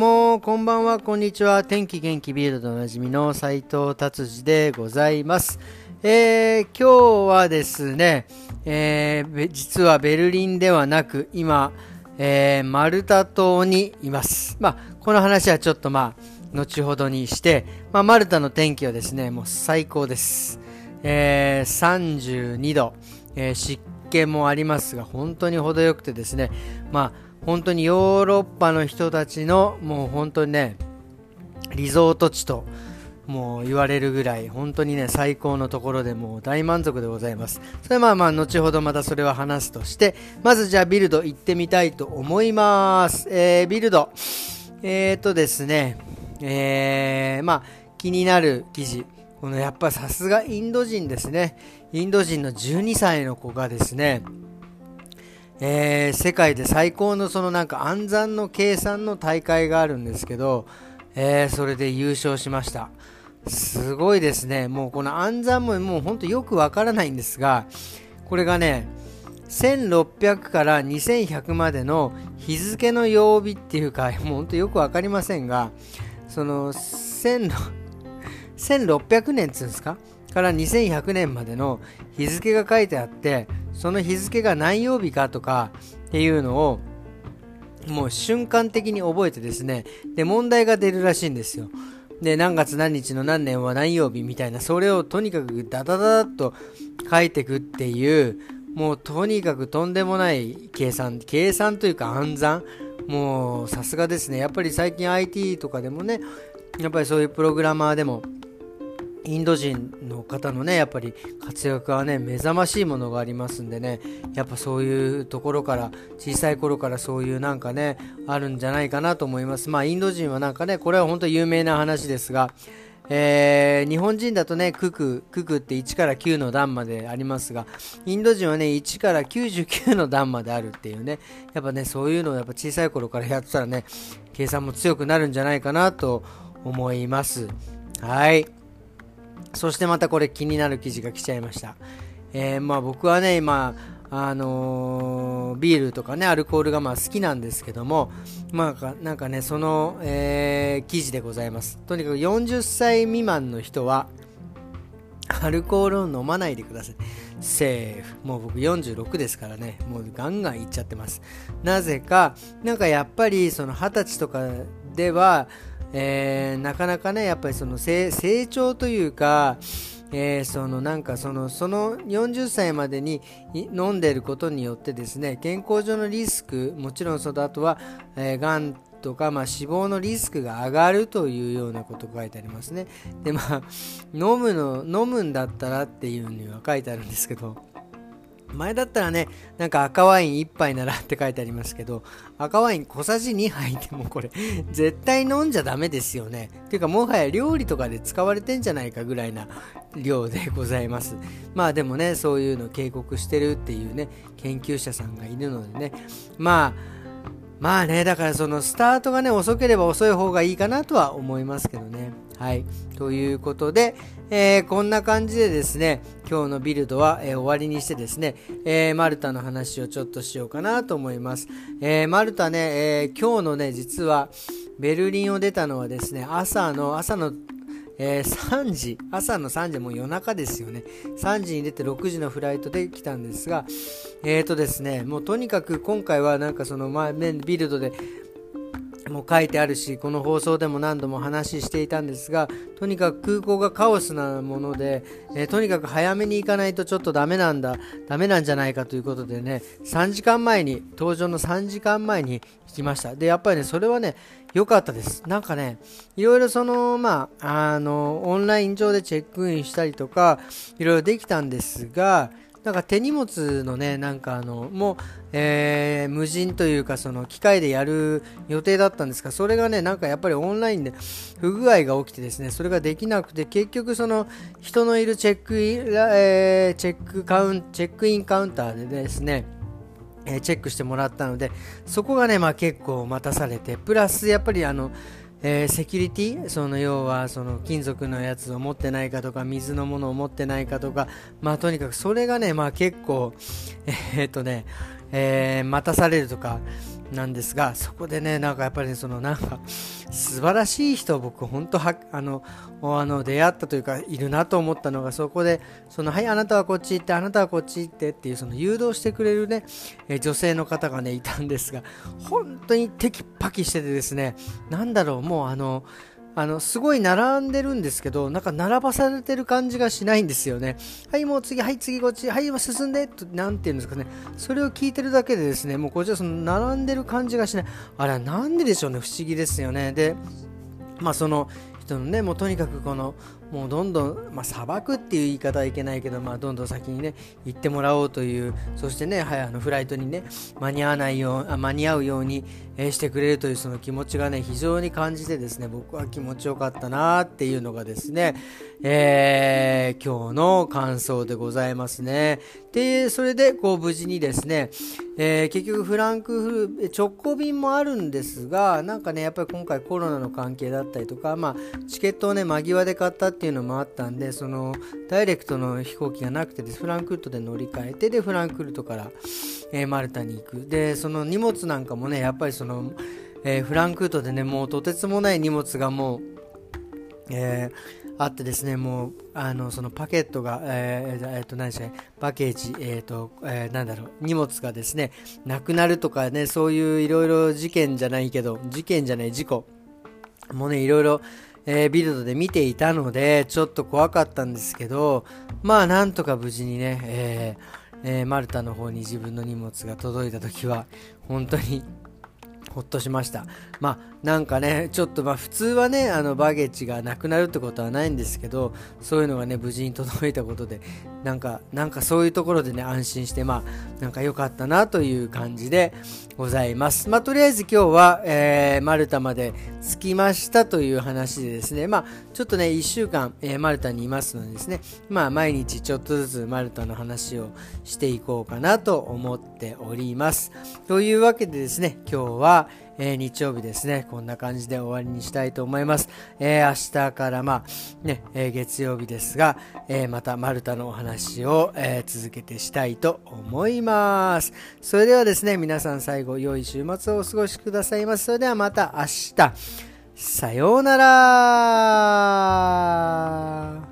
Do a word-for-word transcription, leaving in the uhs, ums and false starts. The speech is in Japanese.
もこんばんは、こんにちは。天気元気ビールドおなじみの斉藤達次でございます。えー、今日はですね、えー、実はベルリンではなく今、えー、マルタ島にいます。まあこの話はちょっとまあ後ほどにして、まあマルタの天気はですねもう最高です。えー、さんじゅうにど、えー、湿気もありますが本当に程よくてですね、まあ。本当にヨーロッパの人たちのもう本当にねリゾート地ともう言われるぐらい本当にね最高のところでもう大満足でございます。それはまあまあ後ほどまたそれは話すとして、まずじゃあビルド行ってみたいと思います。えー、ビルドえーとですねえーまあ気になる記事、このやっぱさすがインド人ですね。インド人のじゅうにさいの子がですねえー、世界で最高のそのなんか暗算の計算の大会があるんですけど、えー、それで優勝しました。すごいですね。もうこの暗算ももう本当よくわからないんですが、これがねせんろっぴゃくからにせんひゃくまでの日付の曜日っていうか、もう本当よくわかりませんが、そのせんろっぴゃくねんっていうんですかからにせんひゃくねんまでの日付が書いてあって、その日付が何曜日かとかっていうのをもう瞬間的に覚えてですね、で問題が出るらしいんですよ。で何月何日の何年は何曜日みたいな、それをとにかくダダダダッと書いていくっていう、もうとにかくとんでもない計算計算というか暗算、もうさすがですね。やっぱり最近 アイティー とかでもね、やっぱりそういうプログラマーでもインド人の方のねやっぱり活躍はね目覚ましいものがありますんでね、やっぱそういうところから小さい頃からそういうなんかねあるんじゃないかなと思います。まあインド人はなんかね、これは本当に有名な話ですが、えー、日本人だとねククククっていちからきゅうの段までありますが、インド人はねいちからきゅうじゅうきゅうの段まであるっていうね、やっぱねそういうのをやっぱ小さい頃からやってたらね計算も強くなるんじゃないかなと思います。はい。そしてまたこれ気になる記事が来ちゃいました。えー、まあ僕はね今、あのー、ビールとかねアルコールがまあ好きなんですけども、まあなんかねその、えー、記事でございます。とにかくよんじゅっさい未満の人はアルコールを飲まないでください。セーフ。もう僕よんじゅうろくですからね、もうガンガンいっちゃってます。なぜかなんかやっぱりそのはたちとかではえー、なかなかねやっぱりその成長というか、えー、そのなんかそのそのよんじゅっさいまでに飲んでいることによってですね、健康上のリスク、もちろんそのあとは、えー、がんとか、まあ、死亡のリスクが上がるというようなことが書いてありますね。でまあ飲むの飲むんだったらっていうには書いてあるんですけど、前だったらねなんか赤ワインいっぱいならって書いてありますけど、赤ワイン小さじにはいでもこれ絶対飲んじゃダメですよね。っていうかもはや料理とかで使われてんじゃないかぐらいな量でございます。まあでもねそういうの警告してるっていうね研究者さんがいるのでね、まあまあねだからそのスタートがね遅ければ遅い方がいいかなとは思いますけどね。はい。ということで、えー、こんな感じでですね今日のビルドは、えー、終わりにしてですね、えー、マルタの話をちょっとしようかなと思います。えー、マルタね、えー、今日のね実はベルリンを出たのはですね朝の朝の、えー、さんじ朝のさんじ、もう夜中ですよね。さんじに出てろくじのフライトで来たんですが、えーとですねもうとにかく今回はなんかその前面ビルドでも書いてあるし、この放送でも何度も話していたんですが、とにかく空港がカオスなもので、えー、とにかく早めに行かないとちょっとダメなんだダメなんじゃないかということでね、さんじかんまえに搭乗のさんじかんまえに行きました。でやっぱりねそれはね良かったです。なんかねいろいろそのまああのオンライン上でチェックインしたりとかいろいろできたんですが、なんか手荷物のねなんかあのもう、えー、無人というかその機械でやる予定だったんですが、それがねなんかやっぱりオンラインで不具合が起きてですね、それができなくて結局その人のいるチェックイン、えー、チェックカウンチェックインカウンターでですねえー、チェックしてもらったので、そこがねまあ結構待たされて、プラスやっぱりあのえー、セキュリティ、その要はその金属のやつを持ってないかとか水のものを持ってないかとか、まあとにかくそれがねまあ結構えー、っとね、えー、待たされるとかなんですが、そこでね、なんかやっぱりそのなんか素晴らしい人、僕本当はあのあの出会ったというかいるなと思ったのが、そこでそのはい、あなたはこっち行って、あなたはこっち行ってっていうその誘導してくれるね女性の方がねいたんですが、本当にテキパキしててですね、なんだろう、もうあのあのすごい並んでるんですけど、なんか並ばされてる感じがしないんですよね。はい、もう次、はい、次こっち、はい、今進んでと、なんていうんですかね、それを聞いてるだけでですね、もうこっちはその並んでる感じがしない。あれはなんででしょうね、不思議ですよね。で、まあその人のね、もうとにかくこのもうどんどん、まあ、裁くっていう言い方はいけないけど、まあ、どんどん先にね行ってもらおうという、そしてね、はい、あのフライトにね間に合わないよう間に合うようにしてくれるというその気持ちがね非常に感じてですね、僕は気持ちよかったなっていうのがですね、えー、今日の感想でございますね。で、それでこう無事にですね、えー、結局フランクフルト直行便もあるんですが、なんかねやっぱり今回コロナの関係だったりとか、まあ、チケットをね間際で買ったってっていうのもあったんで、そのダイレクトの飛行機がなくてです、フランクフルトで乗り換えて、でフランクフルトから、えー、マルタに行く。でその荷物なんかもねやっぱりその、えー、フランクフルトでねもうとてつもない荷物がもう、えー、あってですね、もうあのそのパケットが、えーえー、と何でしたっけ、パケージ、えーとえー、なんだろう、荷物がですねなくなるとかね、そういういろいろ事件じゃないけど事件じゃない事故もねいろいろえー、ビルドで見ていたのでちょっと怖かったんですけど、まあなんとか無事にね、えーえー、マルタの方に自分の荷物が届いた時は本当にほっとしました。まあなんかねちょっと、まあ普通はねあのバゲッジがなくなるってことはないんですけど、そういうのがね無事に届いたことでなんかなんかそういうところでね安心して、まあなんか良かったなという感じでございます。まあとりあえず今日は、えー、マルタまで着きましたという話でですね、まあちょっとねいっしゅうかん、えー、マルタにいますのでですね、まあ毎日ちょっとずつマルタの話をしていこうかなと思っております。というわけでですね、今日はえー、日曜日ですね、こんな感じで終わりにしたいと思います。えー、明日からまあね、えー、月曜日ですが、えー、またマルタのお話を、えー、続けてしたいと思います。それではですね、皆さん最後良い週末をお過ごしくださいます。それではまた明日、さようなら。